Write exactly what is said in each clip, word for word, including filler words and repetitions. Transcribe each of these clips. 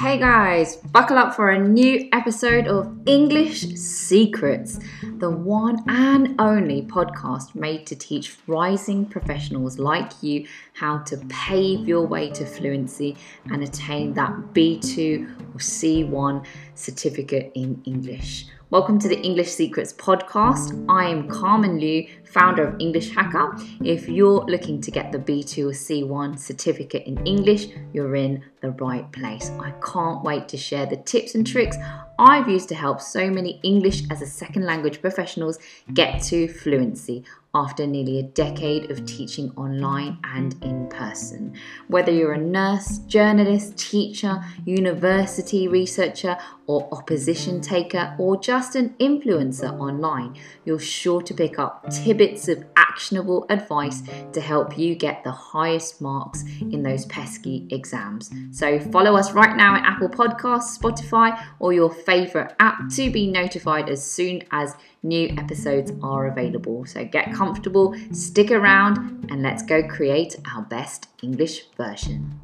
Hey guys, buckle up for a new episode of English Secrets, the one and only podcast made to teach rising professionals like you how to pave your way to fluency and attain that B two or C one certificate in English. Welcome to the English Secrets podcast. I am Carmen Liu, founder of English Hacker. If you're looking to get the B two or C one certificate in English, you're in the right place. I can't wait to share the tips and tricks I've used to help so many English as a second language professionals get to fluency after nearly a decade of teaching online and in person. Whether you're a nurse, journalist, teacher, university researcher, or opposition taker, or just an influencer online, you're sure to pick up tidbits of actionable advice to help you get the highest marks in those pesky exams. So follow us right now on Apple Podcasts, Spotify, or your favourite app to be notified as soon as new episodes are available. So get comfortable, stick around, and let's go create our best English version.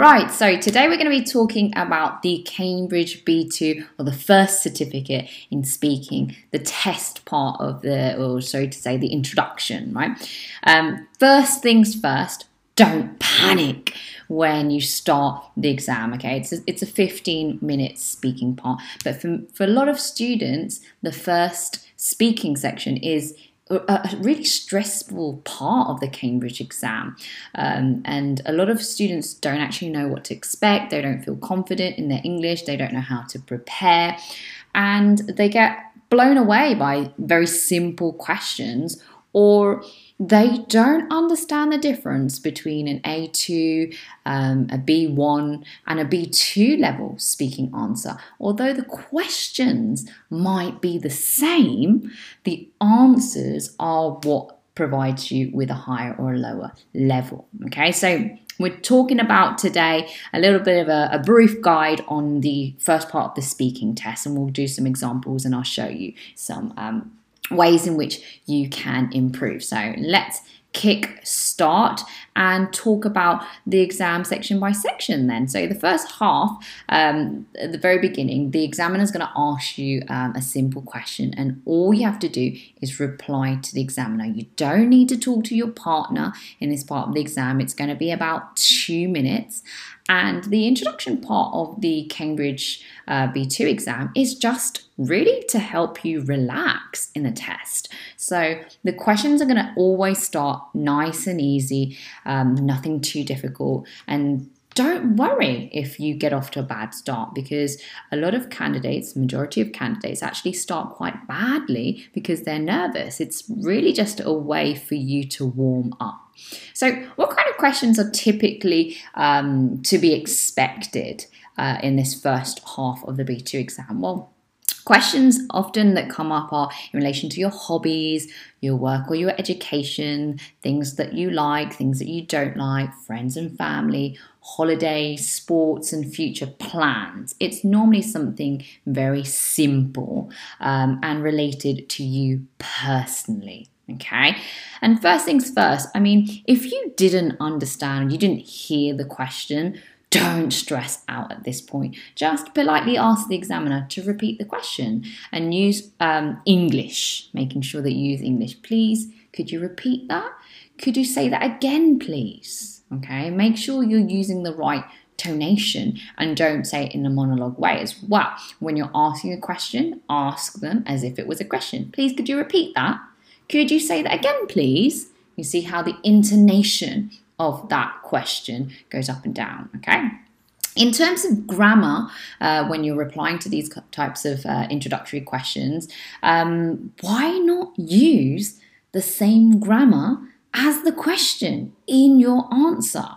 Right, so today we're going to be talking about the Cambridge B two, or the first certificate in speaking, the test part of the, or so to say, the introduction, right? Um, first things first, don't panic when you start the exam, okay? It's a, it's a fifteen minute speaking part, but for, for a lot of students, the first speaking section is a really stressful part of the Cambridge exam, um, and a lot of students don't actually know what to expect. They don't feel confident in their English, they don't know how to prepare, and they get blown away by very simple questions, or they don't understand the difference between an A two, um, a B one, and a B two level speaking answer. Although the questions might be the same, the answers are what provides you with a higher or a lower level. Okay, so we're talking about today a little bit of a, a brief guide on the first part of the speaking test, and we'll do some examples and I'll show you some um, ways in which you can improve. So let's kick start and talk about the exam section by section then. So the first half, um, at the very beginning, the examiner is going to ask you um, a simple question, and all you have to do is reply to the examiner. You don't need to talk to your partner in this part of the exam. It's going to be about two minutes. And the introduction part of the Cambridge uh, B two exam is just really to help you relax in the test. So the questions are going to always start nice and easy, um, nothing too difficult. And don't worry if you get off to a bad start, because a lot of candidates, majority of candidates, actually start quite badly because they're nervous. It's really just a way for you to warm up. So what kind of questions are typically um, to be expected uh, in this first half of the B two exam? Well, questions often that come up are in relation to your hobbies, your work or your education, things that you like, things that you don't like, friends and family, holidays, sports and future plans. It's normally something very simple um, and related to you personally. Okay, and first things first, I mean, if you didn't understand, you didn't hear the question, don't stress out at this point. Just politely ask the examiner to repeat the question and use um, English, making sure that you use English. Please, could you repeat that? Could you say that again, please? Okay, make sure you're using the right tonation and don't say it in a monologue way as well. When you're asking a question, ask them as if it was a question. Please, could you repeat that? Could you say that again, please? You see how the intonation of that question goes up and down, okay? In terms of grammar, uh, when you're replying to these types of uh, introductory questions, um, why not use the same grammar as the question in your answer?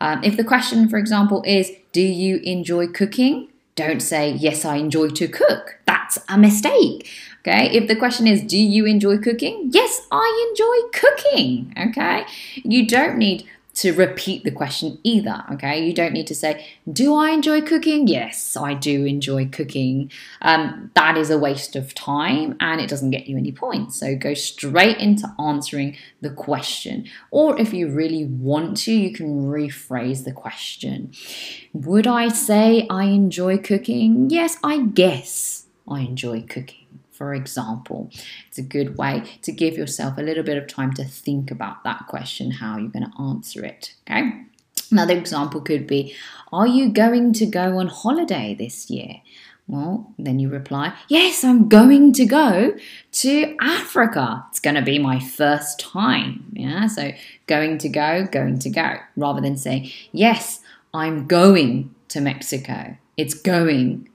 Um, if the question, for example, is, do you enjoy cooking? Don't say, yes, I enjoy to cook. That's a mistake. Okay, if the question is, do you enjoy cooking? Yes, I enjoy cooking. Okay, you don't need to repeat the question either, okay? You don't need to say, do I enjoy cooking? Yes, I do enjoy cooking. Um, that is a waste of time and it doesn't get you any points. So go straight into answering the question. Or if you really want to, you can rephrase the question. Would I say I enjoy cooking? Yes, I guess I enjoy cooking. For example, it's a good way to give yourself a little bit of time to think about that question, how you're going to answer it, okay? Another example could be, are you going to go on holiday this year? Well, then you reply, yes, I'm going to go to Africa. It's going to be my first time, yeah? So going to go, going to go, rather than saying, yes, I'm going to Mexico. It's going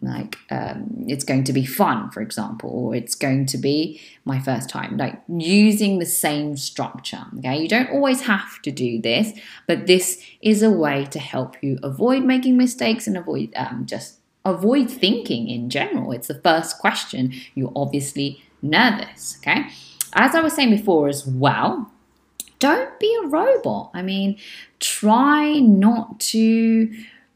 like um, it's going to be fun, for example, or it's going to be my first time, like using the same structure, okay? You don't always have to do this, but this is a way to help you avoid making mistakes and avoid um, just avoid thinking in general. It's the first question. You're obviously nervous, okay? As I was saying before as well, don't be a robot. I mean, try not to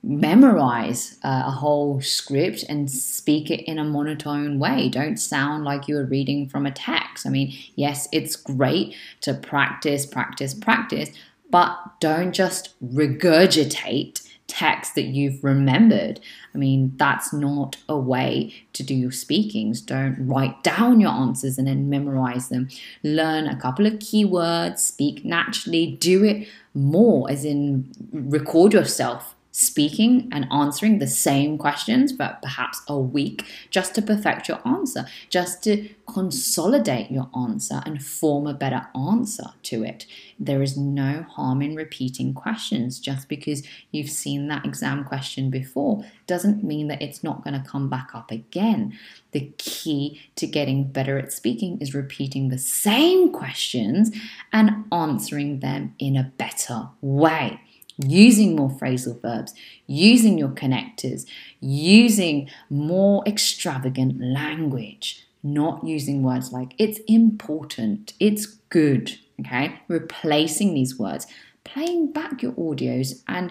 memorize uh, a whole script and speak it in a monotone way. Don't sound like you are reading from a text. I mean, yes, it's great to practice, practice, practice, but don't just regurgitate text that you've remembered. I mean, that's not a way to do your speakings. Don't write down your answers and then memorize them. Learn a couple of keywords, speak naturally, do it more, as in record yourself speaking and answering the same questions, but perhaps a week, just to perfect your answer, just to consolidate your answer and form a better answer to it. There is no harm in repeating questions. Just because you've seen that exam question before doesn't mean that it's not going to come back up again. The key to getting better at speaking is repeating the same questions and answering them in a better way. Using more phrasal verbs, using your connectors, using more extravagant language, not using words like it's important, it's good, okay? Replacing these words, playing back your audios and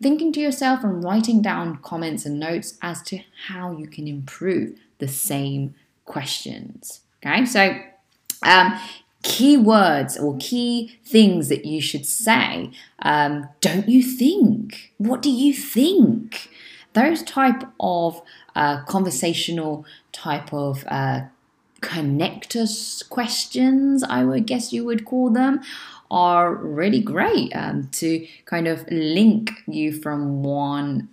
thinking to yourself and writing down comments and notes as to how you can improve the same questions, okay? So, um, key words or key things that you should say. Um, don't you think? What do you think? Those type of uh, conversational type of uh, connectors questions, I would guess you would call them, are really great um, to kind of link you from one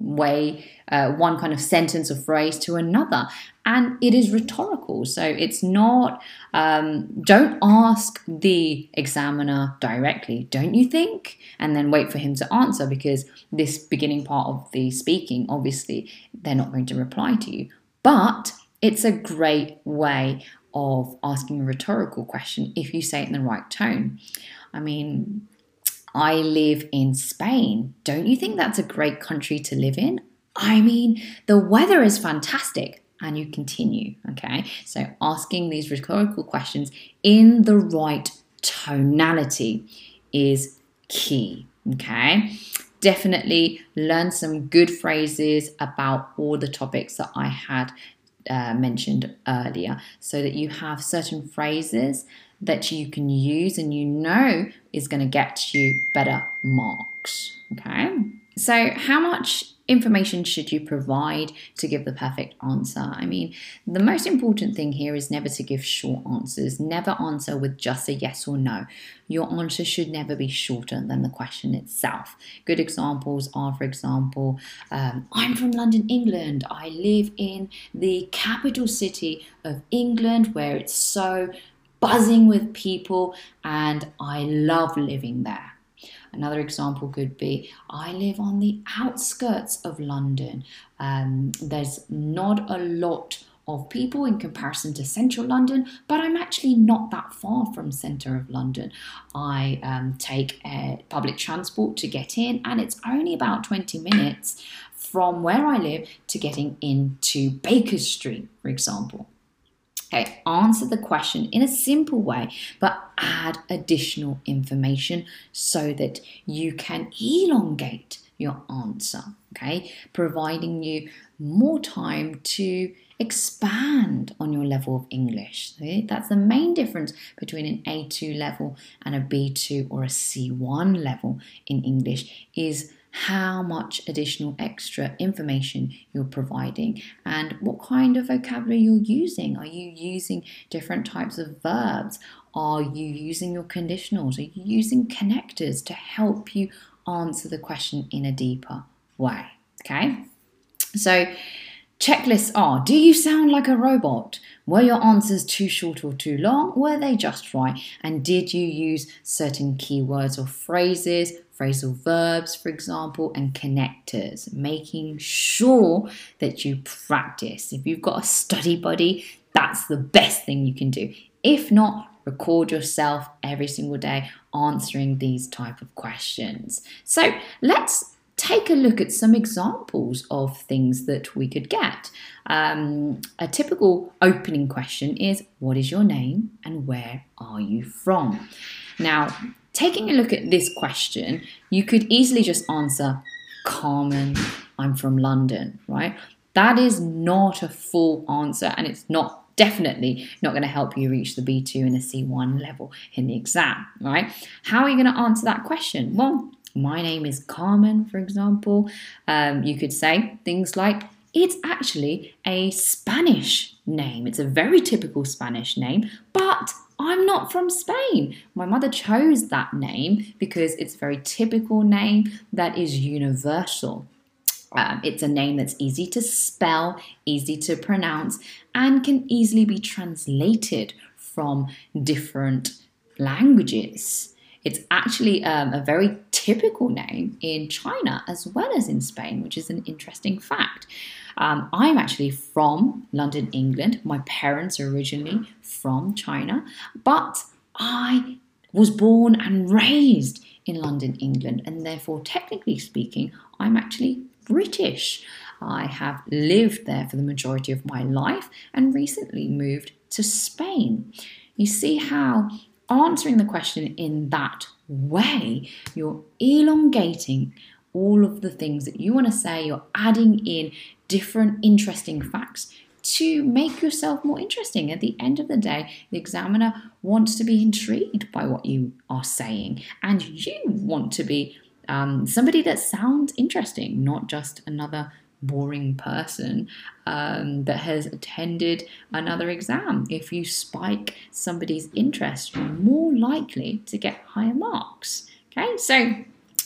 way, uh, one kind of sentence or phrase to another. And it is rhetorical, so it's not, um, don't ask the examiner directly, don't you think? And then wait for him to answer, because this beginning part of the speaking, obviously, they're not going to reply to you. But it's a great way of asking a rhetorical question if you say it in the right tone. I mean, I live in Spain. Don't you think that's a great country to live in? I mean, the weather is fantastic. And you continue, okay? So asking these rhetorical questions in the right tonality is key, okay? Definitely learn some good phrases about all the topics that I had uh, mentioned earlier, so that you have certain phrases that you can use and you know is going to get you better marks, okay? So how much information should you provide to give the perfect answer? I mean, the most important thing here is never to give short answers. Never answer with just a yes or no. Your answer should never be shorter than the question itself. Good examples are, for example, um, I'm from London, England. I live in the capital city of England, where it's so buzzing with people and I love living there. Another example could be, I live on the outskirts of London. Um, there's not a lot of people in comparison to central London, but I'm actually not that far from centre of London. I um, take uh, public transport to get in, and it's only about twenty minutes from where I live to getting into Baker Street, for example. Okay, answer the question in a simple way, but add additional information so that you can elongate your answer, okay, providing you more time to expand on your level of English. Okay? That's the main difference between an A two level and a B two or a C one level in English, is how much additional extra information you're providing and what kind of vocabulary you're using. Are you using different types of verbs? Are you using your conditionals? Are you using connectors to help you answer the question in a deeper way? Okay, so checklists are: do you sound like a robot? Were your answers too short or too long? Were they just right? And did you use certain keywords or phrases, phrasal verbs, for example, and connectors? Making sure that you practice. If you've got a study buddy, that's the best thing you can do. If not, record yourself every single day answering these type of questions. So let's take a look at some examples of things that we could get. Um, a typical opening question is, what is your name and where are you from? Now, taking a look at this question, you could easily just answer, Carmen, I'm from London, right? That is not a full answer, and it's not definitely not going to help you reach the B two and the C one level in the exam, right? How are you going to answer that question? Well, my name is Carmen, for example. Um, you could say things like, it's actually a Spanish name. It's a very typical Spanish name, but I'm not from Spain. My mother chose that name because it's a very typical name that is universal. Um, it's a name that's easy to spell, easy to pronounce, and can easily be translated from different languages. It's actually um, a very typical name in China as well as in Spain, which is an interesting fact. Um, I'm actually from London, England. My parents are originally from China, but I was born and raised in London, England, and therefore, technically speaking, I'm actually British. I have lived there for the majority of my life and recently moved to Spain. You see how answering the question in that way, you're elongating all of the things that you want to say, you're adding in different interesting facts to make yourself more interesting. At the end of the day, the examiner wants to be intrigued by what you are saying, and you want to be um, somebody that sounds interesting, not just another boring person um, that has attended another exam. If you spike somebody's interest, you're more likely to get higher marks. Okay, so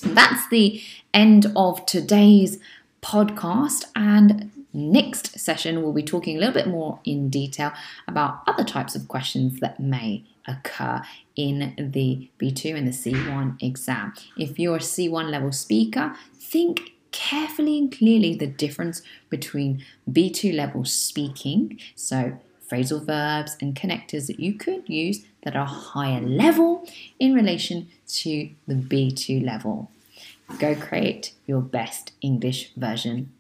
that's the end of today's podcast, and next session we'll be talking a little bit more in detail about other types of questions that may occur in the B two and the C one exam. If you're a C one level speaker, think carefully and clearly the difference between B two level speaking, so phrasal verbs and connectors that you could use that are higher level in relation to the B two level. Go create your best English version